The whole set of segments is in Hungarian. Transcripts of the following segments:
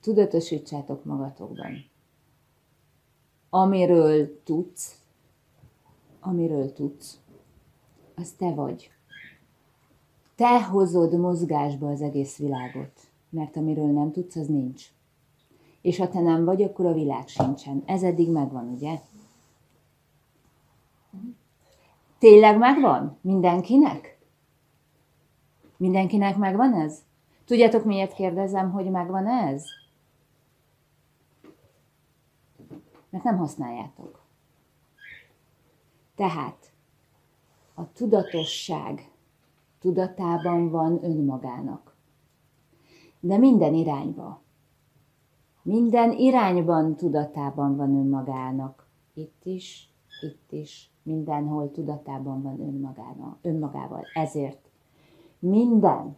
tudatosítsátok magatokban. Amiről tudsz, az te vagy. Te hozod mozgásba az egész világot, mert amiről nem tudsz, az nincs. És ha te nem vagy, akkor a világ sincsen. Ez eddig megvan, ugye? Tényleg megvan? Mindenkinek? Mindenkinek megvan ez? Tudjátok, miért kérdezem, hogy megvan ez? Mert nem használjátok. Tehát a tudatosság tudatában van önmagának. De minden irányba. Minden irányban tudatában van önmagának. Itt is, mindenhol tudatában van önmagával. Ezért minden,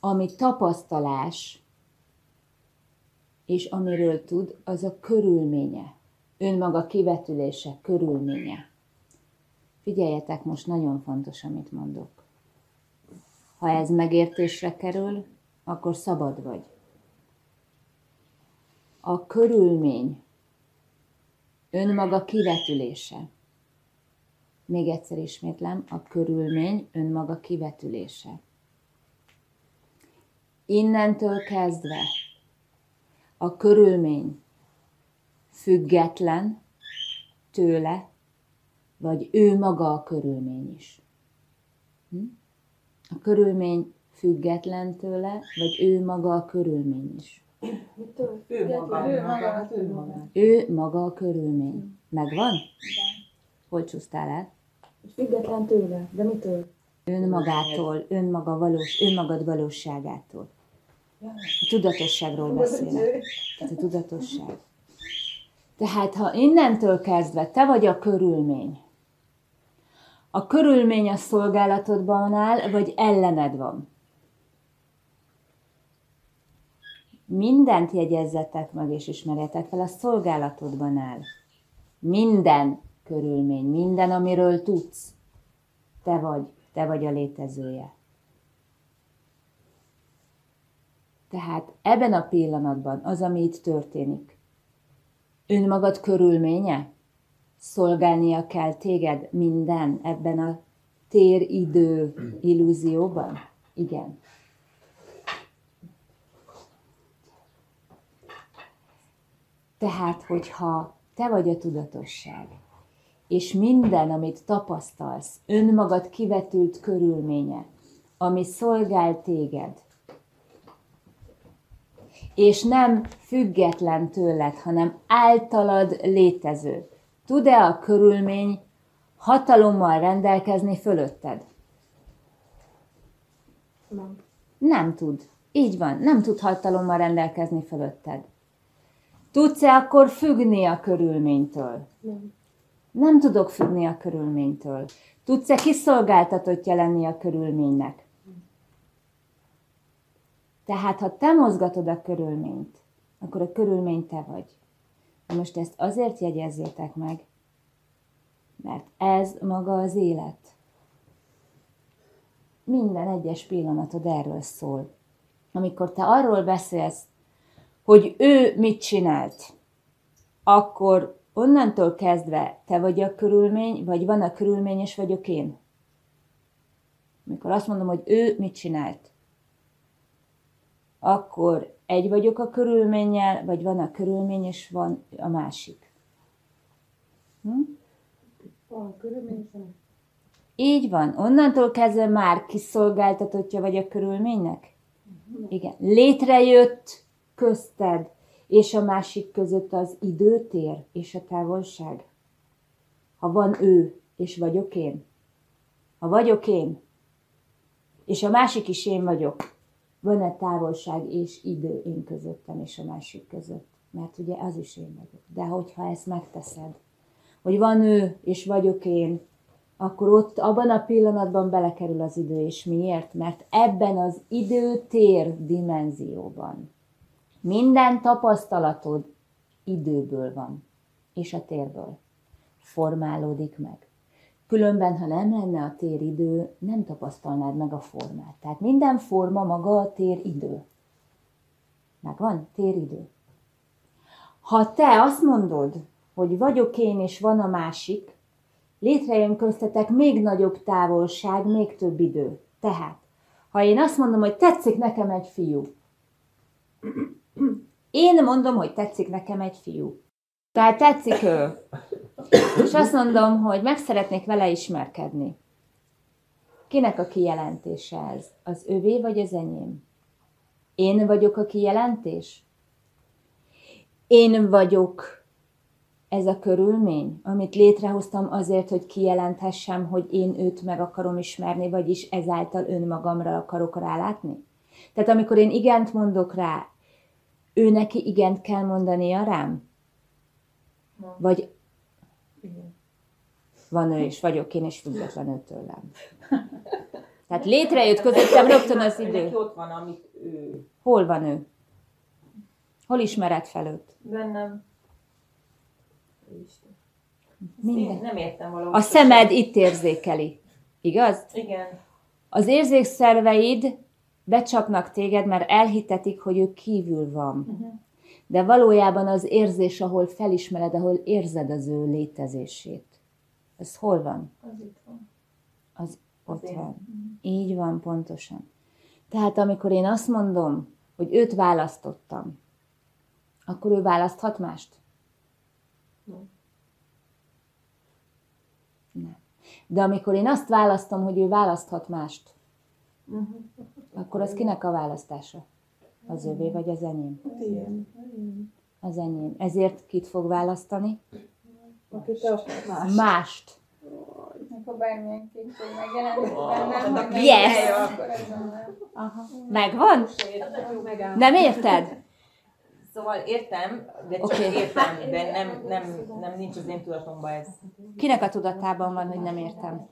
ami tapasztalás, és amiről tud, az a körülménye. Önmaga kivetülése, körülménye. Figyeljetek, most nagyon fontos, amit mondok. Ha ez megértésre kerül, akkor szabad vagy. A körülmény, önmaga kivetülése. Még egyszer ismétlem, a körülmény, önmaga kivetülése. Innentől kezdve a körülmény független tőle, vagy ő maga a körülmény is. A körülmény független tőle, vagy ő maga a körülmény is. Ő maga a körülmény. Megvan? Hol csúsztál el? Független tőle, de mitől? Önmagától, önmagad valóságától. A tudatosságról beszélek. Ez a tudatosság. Tehát, ha innentől kezdve te vagy a körülmény, a körülmény a szolgálatodban áll, vagy ellened van. Mindent jegyezzetek meg és ismerjetek fel, a szolgálatodban áll. Minden körülmény, minden, amiről tudsz, te vagy a létezője. Tehát ebben a pillanatban az, ami itt történik, önmagad körülménye, szolgálnia kell téged minden ebben a tér-idő illúzióban? Igen. Tehát, hogyha te vagy a tudatosság, és minden, amit tapasztalsz, önmagad kivetült körülménye, ami szolgál téged, és nem független tőled, hanem általad létező. Tud-e a körülmény hatalommal rendelkezni fölötted? Nem. Nem tud. Így van, nem tud hatalommal rendelkezni fölötted. Tudsz-e akkor függni a körülménytől? Nem. Nem tudok függni a körülménytől. Tudsz-e kiszolgáltatottja lenni a körülménynek? Tehát, ha te mozgatod a körülményt, akkor a körülmény te vagy. Most ezt azért jegyezzétek meg, mert ez maga az élet. Minden egyes pillanatod erről szól. Amikor te arról beszélsz, hogy ő mit csinált, akkor onnantól kezdve te vagy a körülmény, vagy van a körülmény, és vagyok én. Amikor azt mondom, hogy ő mit csinált, akkor egy vagyok a körülménnyel, vagy van a körülmény, és van a másik. Van a körülmény. Így van. Onnantól kezdve már kiszolgáltatottja vagy a körülménynek? Igen. Létrejött közted és a másik között az időtér és a távolság. Ha van ő, és vagyok én. Ha vagyok én, és a másik is én vagyok. Van-e távolság és idő én közöttem és a másik között? Mert ugye az is én vagyok. De hogyha ezt megteszed, hogy van ő és vagyok én, akkor ott abban a pillanatban belekerül az idő. És miért? Mert ebben az időtér dimenzióban minden tapasztalatod időből van, és a térből formálódik meg. Különben, ha nem lenne a téridő, nem tapasztalnád meg a formát. Tehát minden forma maga a téridő. Mert van téridő. Ha te azt mondod, hogy vagyok én és van a másik, létrejön köztetek még nagyobb távolság, még több idő. Tehát, ha én azt mondom, hogy tetszik nekem egy fiú, én mondom, hogy tetszik nekem egy fiú. Tehát tetszik ő. És azt mondom, hogy meg szeretnék vele ismerkedni. Kinek a kijelentése ez? Az övé vagy az enyém? Én vagyok a kijelentés? Én vagyok ez a körülmény, amit létrehoztam azért, hogy kijelenthessem, hogy én őt meg akarom ismerni, vagyis ezáltal önmagamra akarok rálátni? Tehát amikor én igent mondok rá, ő neki igent kell mondania rám? Vagy van ő is, vagyok én, és független ő tőlem. Tehát létrejött közöttem rögtön az idő. Ott van, amit ő... Hol van ő? Hol ismered fel őt? Bennem. Minden. Nem értem valahol. A szemed itt érzékeli. Igaz? Igen. Az érzékszerveid becsapnak téged, mert elhitetik, hogy ő kívül van. Uh-huh. De valójában az érzés, ahol felismered, ahol érzed az ő létezését. Ez hol van? Az itt van. Az ott van. Így van, pontosan. Tehát amikor én azt mondom, hogy őt választottam, akkor ő választhat mást? Nem. De amikor én azt választom, hogy ő választhat mást, akkor az kinek a választása? Az övé vagy az enyém? Az enyém. Ezért kit fog választani? Mást. Akkor bármilyen kép fog megjelenni bennem, hogy yes. Akkor ez megvan? Nem érted? Szóval értem, de csak értem, de nem nincs az én tudatomban ez. Kinek a tudatában van, hogy nem értem?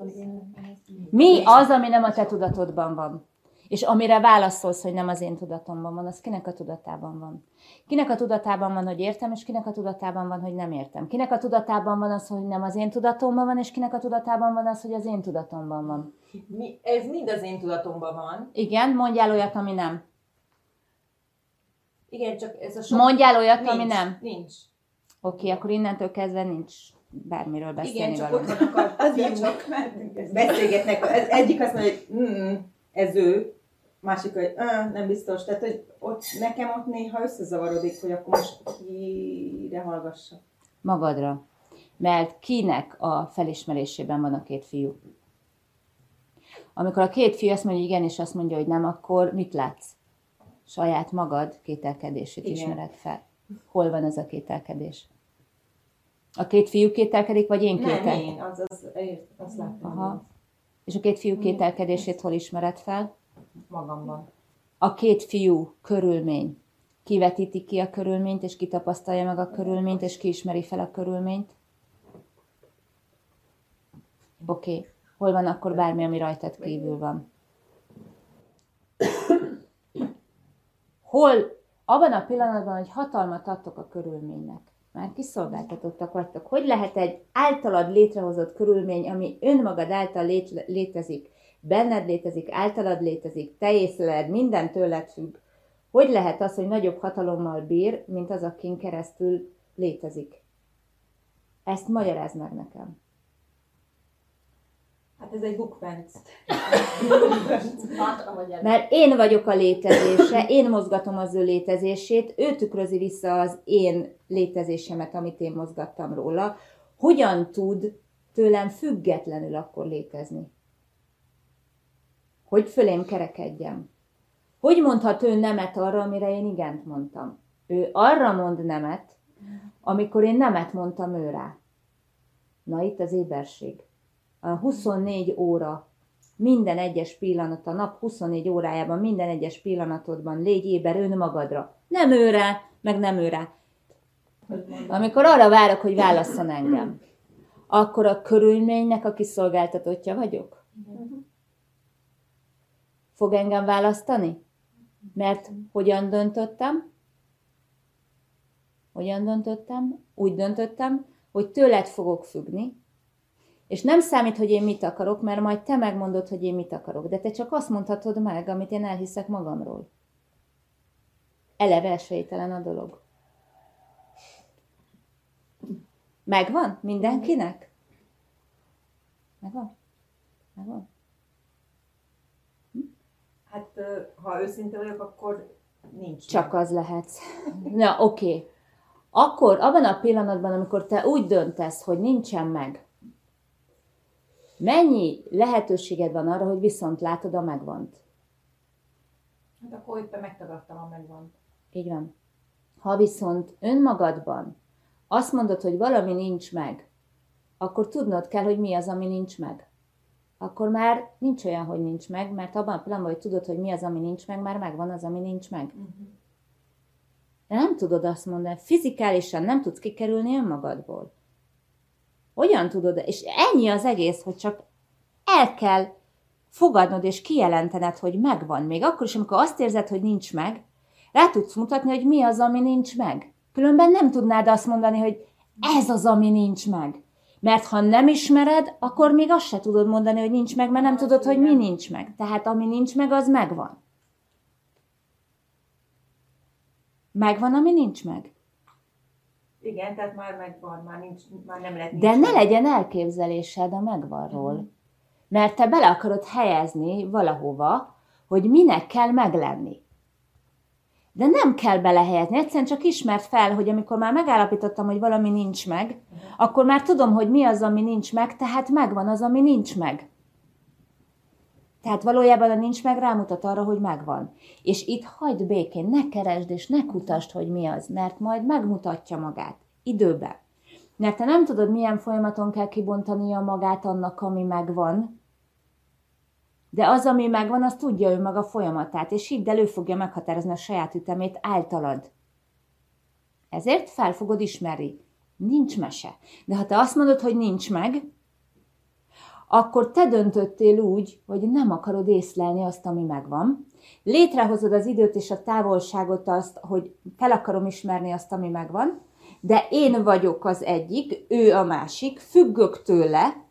Mi az, ami nem a te tudatodban van? És amire válaszolsz, hogy nem az én tudatomban van, az kinek a tudatában van? Kinek a tudatában van, hogy értem, és kinek a tudatában van, hogy nem értem? Kinek a tudatában van az, hogy nem az én tudatomban van, és kinek a tudatában van az, hogy az én tudatomban van? Ez mind az én tudatomban van. Igen, mondjál olyat, ami nem. Igen, csak ez a sok... Mondjál olyat, nincs, ami nem. Nincs. Oké, akkor innentől kezdve nincs bármiről beszélni való. Igen, csak ott vannak a beszélgetnek. Egyik azt mondja, hogy ez ő. Másik, hogy nem biztos. Tehát, hogy nekem ott néha összezavarodik, hogy akkor most kire hallgassa. Magadra. Mert kinek a felismerésében van a két fiú? Amikor a két fiú azt mondja, hogy igen, és azt mondja, hogy nem, akkor mit látsz? Saját magad kételkedését ismered fel. Hol van ez a kételkedés? A két fiú kételkedik, vagy én kételkedem? Nem, én. Azt látom. Aha. És a két fiú kételkedését hol ismered fel? Magamban. A két fiú körülmény. Kivetíti ki a körülményt, és kitapasztalja meg a körülményt, és kiismeri fel a körülményt. Oké. Hol van akkor bármi, ami rajtad kívül van? Hol abban a pillanatban, hogy hatalmat adtok a körülménynek, már kiszolgáltatottak vagytok, hogy lehet egy általad létrehozott körülmény, ami önmagad által létezik, benned létezik, általad létezik, te észleled, minden tőled függ, hogy lehet az, hogy nagyobb hatalommal bír, mint az, akin keresztül létezik? Ezt magyarázd meg nekem. Hát ez egy bukfenc. Mert én vagyok a létezése, én mozgatom az ő létezését, ő tükrözi vissza az én létezésemet, amit én mozgattam róla. Hogyan tud tőlem függetlenül akkor létezni? Hogy fölém kerekedjem? Hogy mondhat ő nemet arra, amire én igent mondtam? Ő arra mond nemet, amikor én nemet mondtam ő rá. Na itt az éberség. A 24 óra, minden egyes pillanat, a nap 24 órájában, minden egyes pillanatodban légy éber önmagadra. Nem őre, meg nem őre. Amikor arra várok, hogy válasszon engem, akkor a körülménynek a kiszolgáltatottja vagyok? Fog engem választani? Mert hogyan döntöttem? Hogyan döntöttem? Úgy döntöttem, hogy tőled fogok függni, és nem számít, hogy én mit akarok, mert majd te megmondod, hogy én mit akarok. De te csak azt mondhatod meg, amit én elhiszek magamról. eleve esélytelen a dolog. Megvan mindenkinek? Megvan? Megvan? Hát, ha őszinte vagyok, akkor nincs. Csak az lehetsz. Na, oké. Akkor, abban a pillanatban, amikor te úgy döntesz, hogy nincsen meg, mennyi lehetőséged van arra, hogy viszont látod a megvant? Hát akkor éppen megtagadtam a megvant. Így van. Ha viszont önmagadban azt mondod, hogy valami nincs meg, akkor tudnod kell, hogy mi az, ami nincs meg. Akkor már nincs olyan, hogy nincs meg, mert abban a pillanatban, hogy tudod, hogy mi az, ami nincs meg, már megvan az, ami nincs meg. De nem tudod azt mondani, fizikálisan nem tudsz kikerülni önmagadból. Hogyan tudod? És ennyi az egész, hogy csak el kell fogadnod és kijelentened, hogy megvan. Még akkor is, amikor azt érzed, hogy nincs meg, rá tudsz mutatni, hogy mi az, ami nincs meg. Különben nem tudnád azt mondani, hogy ez az, ami nincs meg. Mert ha nem ismered, akkor még azt se tudod mondani, hogy nincs meg, mert nem tudod, hogy mi nincs meg. Tehát ami nincs meg, az megvan. Megvan, ami nincs meg. Igen, tehát már megvan, már nem lehet. De ne legyen elképzelésed a megvanról. Mert te bele akarod helyezni valahova, hogy minek kell meglenni. De nem kell belehelyezni, egyszerűen csak ismerd fel, hogy amikor már megállapítottam, hogy valami nincs meg, akkor már tudom, hogy mi az, ami nincs meg, tehát megvan az, ami nincs meg. Tehát valójában a nincs meg rámutat arra, hogy megvan. És itt hagyd békén, ne keresd és ne kutasd, hogy mi az, mert majd megmutatja magát időben. Mert te nem tudod, milyen folyamaton kell kibontania magát annak, ami megvan, de az, ami megvan, az tudja ő maga folyamatát, és hidd el, ő fogja meghatározni a saját ütemét általad. Ezért fel fogod ismerni. Nincs mese. De ha te azt mondod, hogy nincs meg, akkor te döntöttél úgy, hogy nem akarod észlelni azt, ami megvan. Létrehozod az időt és a távolságot azt, hogy fel akarom ismerni azt, ami megvan, de én vagyok az egyik, ő a másik, függök tőle,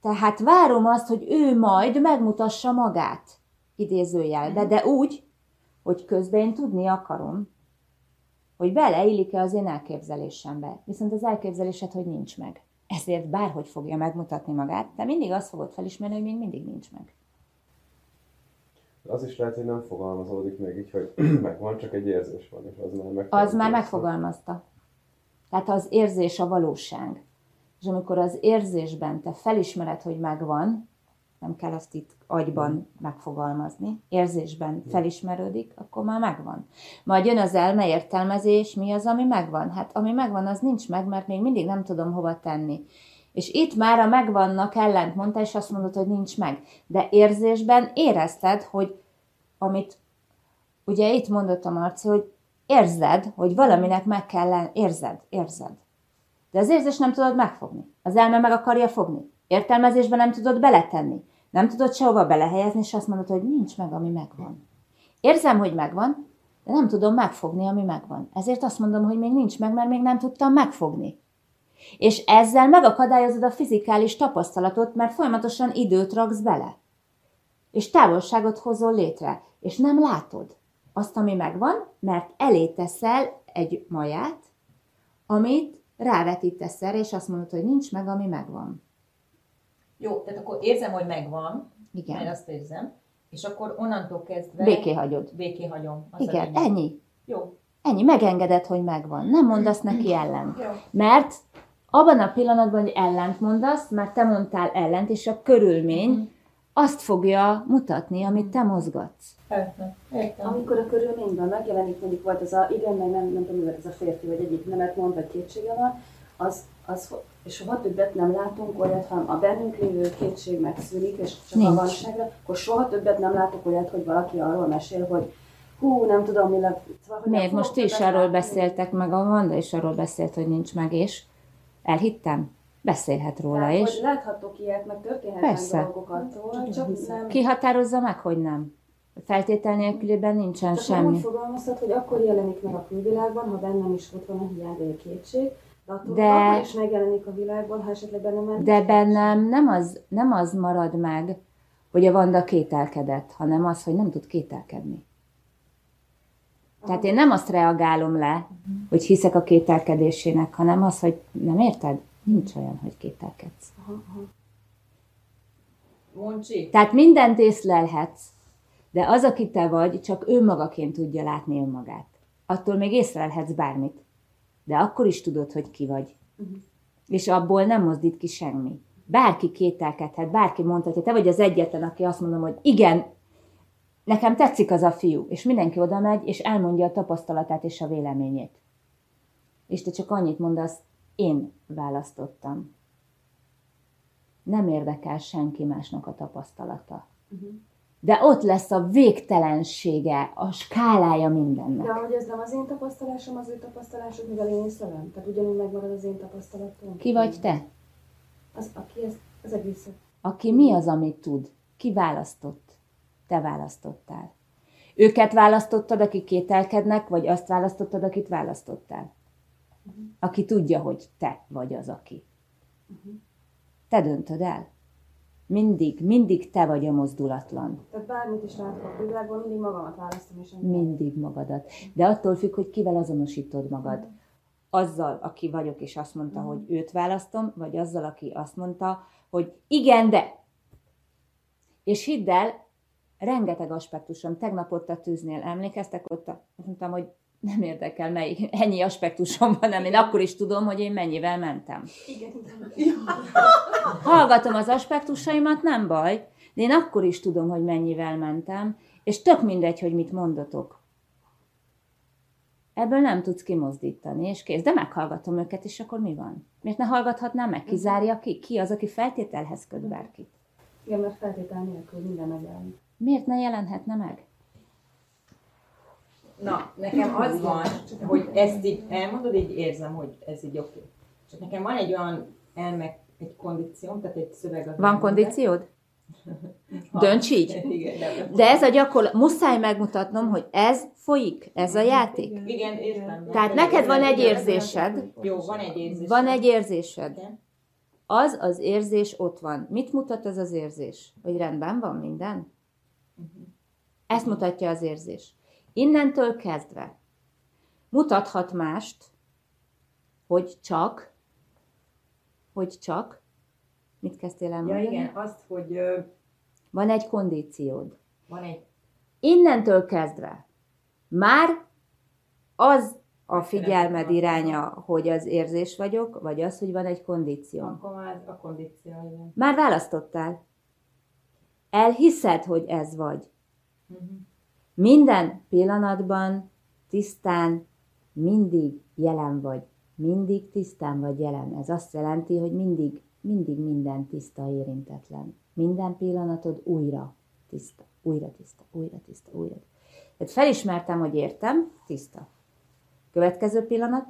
tehát várom azt, hogy ő majd megmutassa magát, idézőjelbe, de úgy, hogy közben én tudni akarom, hogy beleillik-e az én elképzelésembe. Viszont az elképzelésed, hogy nincs meg. Ezért bárhogy fogja megmutatni magát, de mindig azt fogod felismerni, hogy még mindig nincs meg. Az is lehet, hogy nem fogalmazódik még így, hogy megvan, csak egy érzés van, és az már megfogalmazta. Az már megfogalmazta. Tehát az érzés a valóság. És amikor az érzésben te felismered, hogy megvan, nem kell azt itt agyban megfogalmazni, érzésben felismerődik, akkor már megvan. Majd jön az elme értelmezés, mi az, ami megvan? Hát ami megvan, az nincs meg, mert még mindig nem tudom hova tenni. És itt már a megvannak ellent mondta, és azt mondod, hogy nincs meg. De érzésben érezted, hogy amit ugye itt mondott a Marci, hogy érzed, hogy valaminek meg kell lenni, érzed. De az érzést nem tudod megfogni. Az elme meg akarja fogni. Értelmezésben nem tudod beletenni. Nem tudod sehova belehelyezni, és azt mondod, hogy nincs meg, ami megvan. Érzem, hogy megvan, de nem tudom megfogni, ami megvan. Ezért azt mondom, hogy még nincs meg, mert még nem tudtam megfogni. És ezzel megakadályozod a fizikális tapasztalatot, mert folyamatosan időt raksz bele. És távolságot hozol létre. És nem látod azt, ami megvan, mert elé teszel egy maját, amit rávetítesz erre, és azt mondod, hogy nincs meg, ami megvan. Jó, tehát akkor érzem, hogy megvan, igen. Mert azt érzem, és akkor onnantól kezdve... Béké hagyom. Igen, ennyi. Jó. Ennyi, megengeded, hogy megvan. Nem mondasz neki ellent. Jó. Mert abban a pillanatban, hogy ellent mondasz, mert te mondtál ellent, és a körülmény azt fogja mutatni, amit te mozgatsz. Értem. Amikor a körülményben megjelenik, mondjuk volt az a, igen, meg nem tudom, mivel ez a férfi, vagy egyik nemet mond, vagy kétsége van, az, és soha többet nem látunk olyat, ha a bennünk lévő kétség megszűnik, és csak nincs. A valóságra, akkor soha többet nem látok olyat, hogy valaki arról mesél, hogy hú, nem tudom, mi lett. Miért most ti is arról beszéltek, meg a Vanda is arról beszélt, hogy nincs meg, és elhittem. Beszélhet róla is. Hogy láthatok ilyet, meg történhetnek dolgok attól, csak nem... Ki határozza meg, hogy nem? Feltétel nélkülében nincsen csak semmi. Csak nem úgy fogalmazhat, hogy akkor jelenik meg a külvilágban, ha bennem is ott van a hiányzó kétség, de attól is megjelenik a világban, ha esetleg bennem már... De bennem nem az marad meg, hogy a Vanda kételkedett, hanem az, hogy nem tud kételkedni. Tehát én nem azt reagálom le, hogy hiszek a kételkedésének, hanem az, hogy nem érted? Nincs olyan, hogy kételkedsz. Moncsi. Tehát mindent észlelhetsz, de az, aki te vagy, csak ő magaként tudja látni önmagát. Attól még észlelhetsz bármit, de akkor is tudod, hogy ki vagy. És abból nem mozdít ki semmi. Bárki kételkedhet, bárki mondhatja, te vagy az egyetlen, aki azt mondom, hogy igen, nekem tetszik az a fiú, és mindenki oda megy, és elmondja a tapasztalatát és a véleményét. És te csak annyit mondasz, én választottam. Nem érdekel senki másnak a tapasztalata. De ott lesz a végtelensége, a skálája mindennek. De hogy ez nem az én tapasztalásom, az ő tapasztalások, mivel én szövem. Tehát ugyanúgy megmarad az én tapasztalatom. Ki vagy te? Az, aki ez, az egészet. Aki mi az, amit tud? Ki választott? Te választottál. Őket választottad, akik kételkednek, vagy azt választottad, akit választottál? Aki tudja, hogy te vagy az, aki. Te döntöd el. Mindig te vagy a mozdulatlan. Tehát bármit is látok a világból, mindig magamat választom. És mindig magadat. De attól függ, hogy kivel azonosítod magad. Azzal, aki vagyok, és azt mondta, hogy őt választom, vagy azzal, aki azt mondta, hogy igen, de... És hidd el, rengeteg aspektusom. Tegnap ott a tűznél emlékeztek, ott azt mondtam, hogy nem érdekel, melyik ennyi aspektusom van, én akkor is tudom, hogy én mennyivel mentem. Igen. Hallgatom az aspektusaimat, nem baj, de én akkor is tudom, hogy mennyivel mentem, és tök mindegy, hogy mit mondatok. Ebből nem tudsz kimozdítani, és kész. De meghallgatom őket, és akkor mi van? Miért ne hallgathatnám meg? Kizárja ki? Ki az, aki feltételhez köt bárkit? Igen, mert feltétel nélkül minden megjelenik. Miért ne jelenhetne meg? Na, nekem az van, hogy ezt így elmondod, így érzem, hogy ez így oké. Csak nekem van egy olyan elme, egy kondícióm, tehát egy szöveg... Van kondíciód? Dönts így! De ez a gyakorlat, muszáj megmutatnom, hogy ez folyik, ez a játék. Igen, értem. Tehát neked van egy érzésed. Jó, van egy érzésed. Van egy érzésed. Az az érzés ott van. Mit mutat ez az érzés? Hogy rendben van minden? Ezt mutatja az érzés. Innentől kezdve mutathat mást, hogy csak, mit kezdtél el mondani? Ja, igen, azt, hogy... Van egy kondíciód. Van egy... Innentől kezdve már az a figyelmed iránya, hogy az érzés vagyok, vagy az, hogy van egy kondíció. Akkor már a kondíció, igen. Már választottál. Elhiszed, hogy ez vagy. Minden pillanatban, tisztán, mindig jelen vagy. Mindig tisztán vagy jelen. Ez azt jelenti, hogy mindig minden tiszta, érintetlen. Minden pillanatod újra tiszta, újra tiszta, újra tiszta, újra tiszta. Tehát felismertem, hogy értem, tiszta. Következő pillanat,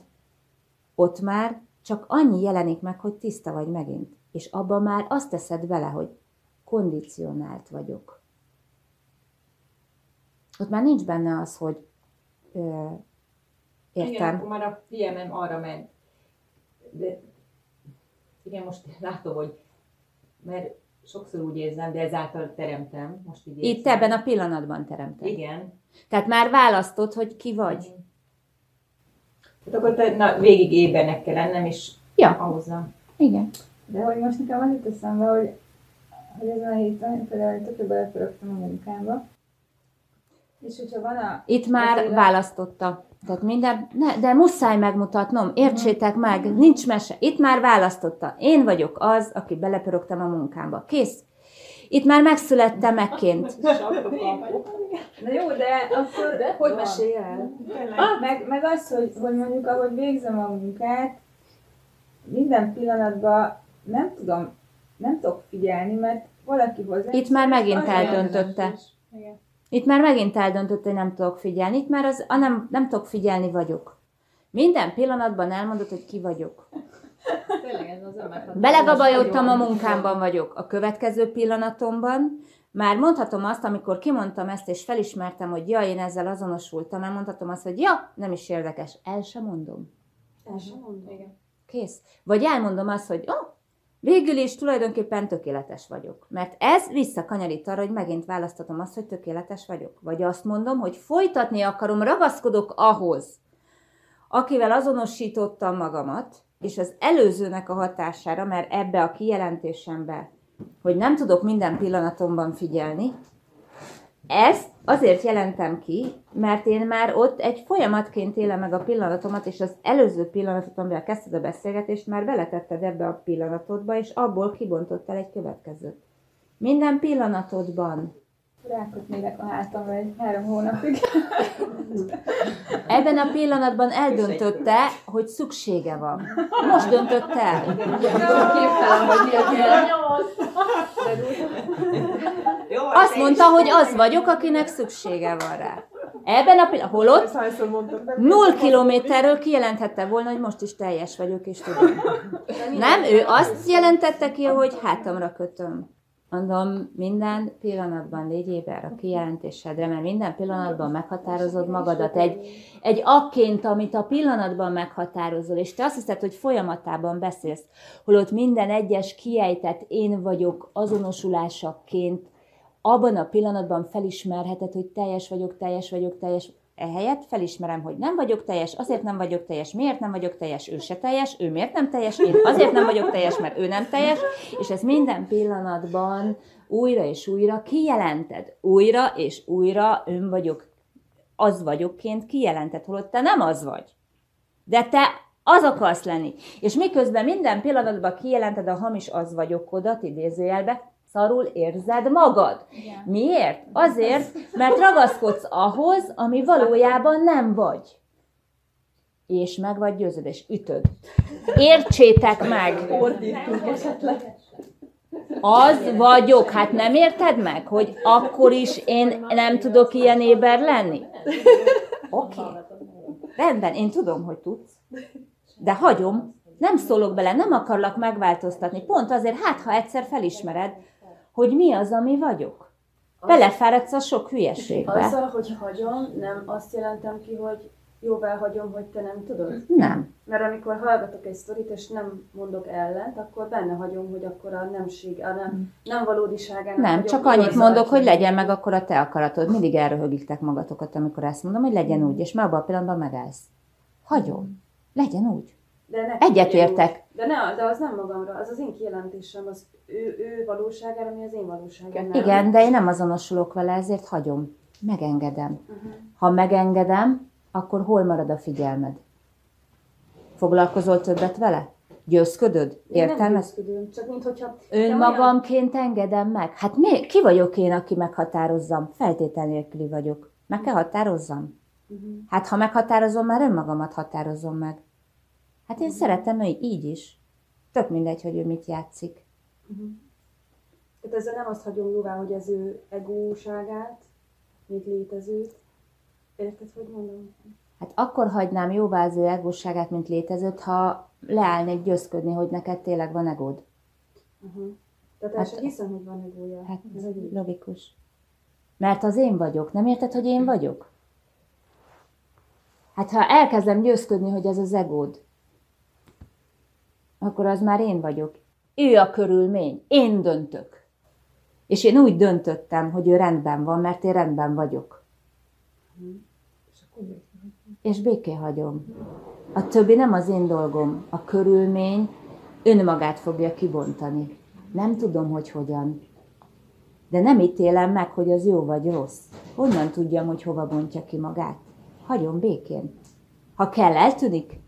ott már csak annyi jelenik meg, hogy tiszta vagy megint. És abban már azt teszed bele, hogy kondicionált vagyok. Ott már nincs benne az, hogy értem. Igen, akkor már a figyelmem arra ment. De, igen, most látom, hogy mert sokszor úgy érzem, de ezáltal teremtem. Most így érzem. Itt ebben a pillanatban teremtem. Igen. Tehát már választod, hogy ki vagy. Hát akkor végig ébernek kell lennem, és ahhoz. Igen. De hogy most nekem van itt eszembe, hogy ezen a héten például tökre beleförögtem Amerikába. És hogyha van a... Itt már azért... választotta. Tehát minden... De muszáj megmutatnom, értsétek meg, nincs mese. Itt már választotta. Én vagyok az, aki belepörögtem a munkámba. Kész. Itt már megszülettem ekként. Na jó, de akkor de hogy mesélj el? Meg az, hogy mondjuk, ahogy végzem a munkát, minden pillanatban nem tudok figyelni, mert valaki hozzá... Itt már megint eldöntötte. Igen. Itt már megint eldöntött, hogy nem tudok figyelni. Itt már nem tudok figyelni vagyok. Minden pillanatban elmondod, hogy ki vagyok. Belegabajodtam a munkámban vagyok. A következő pillanatomban már mondhatom azt, amikor kimondtam ezt, és felismertem, hogy én ezzel azonosultam, már mondhatom azt, hogy nem is érdekes. El sem mondom. Igen. Kész. Vagy elmondom azt, hogy Végül is tulajdonképpen tökéletes vagyok. Mert ez visszakanyarít arra, hogy megint választatom azt, hogy tökéletes vagyok. Vagy azt mondom, hogy folytatni akarom, ragaszkodok ahhoz, akivel azonosítottam magamat, és az előzőnek a hatására, mert ebbe a kijelentésembe, hogy nem tudok minden pillanatomban figyelni, ezt azért jelentem ki, mert én már ott egy folyamatként élem meg a pillanatomat, és az előző pillanatot, amivel kezdted a beszélgetést, már beletetted ebbe a pillanatodba, és abból kibontottál egy következőt. Minden pillanatodban. Rákötnélek a hátamra egy 3 hónapig. Ebben a pillanatban eldöntötte, hogy szüksége van. Most döntött el. Képtelen, hogy miért. Azt mondta, hogy az vagyok, akinek szüksége van rá. Ebben a pillanatban, holott 0 kilométerről kijelenthette volna, hogy most is teljes vagyok, és tudom. Nem, ő azt jelentette ki, hogy hátamra kötöm. Mondom, minden pillanatban légy éber a kijelentésedre, mert minden pillanatban meghatározod magadat. Egy akként, amit a pillanatban meghatározol, és te azt hiszed, hogy folyamatában beszélsz, holott minden egyes kiejtett én vagyok azonosulásaként, abban a pillanatban felismerheted, hogy teljes vagyok, teljes vagyok, teljes. Ehelyett felismerem, hogy nem vagyok teljes, azért nem vagyok teljes, miért nem vagyok teljes, ő se teljes, ő miért nem teljes, én azért nem vagyok teljes, mert ő nem teljes, és ezt minden pillanatban újra és újra kijelented. Újra és újra ön vagyok, az vagyokként kijelented, holott te nem az vagy. De te az akarsz lenni. És miközben minden pillanatban kijelented a hamis az vagyokodat, idézőjelbe, szarul érzed magad. Igen. Miért? Azért, mert ragaszkodsz ahhoz, ami valójában nem vagy. És meg vagy győződ, és ütöd. Értsétek meg! Az vagyok. Hát nem érted meg, hogy akkor is én nem tudok ilyen éber lenni? Oké. Rendben, én tudom, hogy tudsz. De hagyom. Nem szólok bele, nem akarlak megváltoztatni. Pont azért, hát ha egyszer felismered, hogy mi az, ami vagyok. Belefáradsz a sok hülyeségbe. Azzal, hogy hagyom, nem azt jelentem ki, hogy jóvá hagyom, hogy te nem tudod? Nem. Mert amikor hallgatok egy sztorit, és nem mondok ellent, akkor benne hagyom, hogy akkor a nem valódiságának... Nem, csak annyit mondok, hogy legyen meg akkor a te akaratod. Mindig elröhögítek magatokat, amikor ezt mondom, hogy legyen úgy, és már abban a pillanatban megállsz. Hagyom. Legyen úgy. Egyetértek. De az nem magamra, az az én kijelentésem, az ő valóságára, ami az én valóságára. Igen, de én nem azonosulok vele, ezért hagyom. Megengedem. Uh-huh. Ha megengedem, akkor hol marad a figyelmed? Foglalkozol többet vele? Győzködöd? Értem ezt? Csak minthogyha... Önmagamként engedem meg. Hát ki vagyok én, aki meghatározzam? Feltétel nélküli vagyok. Meg kell határozzam? Uh-huh. Hát ha meghatározom, már önmagamat határozom meg. Hát én szeretem, hogy így is. Tök mindegy, hogy ő mit játszik. Uh-huh. Tehát ezzel nem azt hagyom jóvá, hogy az ő egóságát, mint létezőt. Érted, hogy mondom? Hát akkor hagynám jóvá az ő egóságát, mint létezőt, ha leállnék győzködni, hogy neked tényleg van egód. Uh-huh. Tehát el sem hiszem, hogy van egója. Hát logikus. Mert az én vagyok. Nem érted, hogy én vagyok? Hát ha elkezdem győzködni, hogy ez az egód, akkor az már én vagyok. Ő a körülmény. Én döntök. És én úgy döntöttem, hogy ő rendben van, mert én rendben vagyok. És békén hagyom. A többi nem az én dolgom. A körülmény önmagát fogja kibontani. Nem tudom, hogy hogyan. De nem ítélem meg, hogy az jó vagy rossz. Honnan tudjam, hogy hova bontja ki magát? Hagyom békén. Ha kell, eltűnik.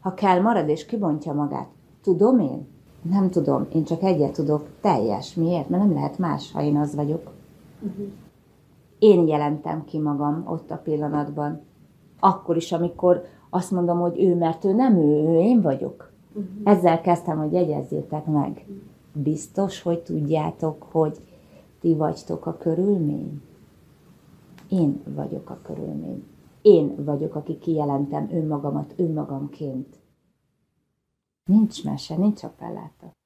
Ha kell, marad és kibontja magát. Tudom én? Nem tudom. Én csak egyet tudok. Teljes. Miért? Mert nem lehet más, ha én az vagyok. Uh-huh. Én jelentem ki magam ott a pillanatban. Akkor is, amikor azt mondom, hogy ő, mert ő nem ő, ő én vagyok. Uh-huh. Ezzel kezdtem, hogy jegyezzétek meg. Biztos, hogy tudjátok, hogy ti vagytok a körülmény? Én vagyok a körülmény. Én vagyok, aki kijelentem önmagamat önmagamként. Nincs mese, nincs appelláta.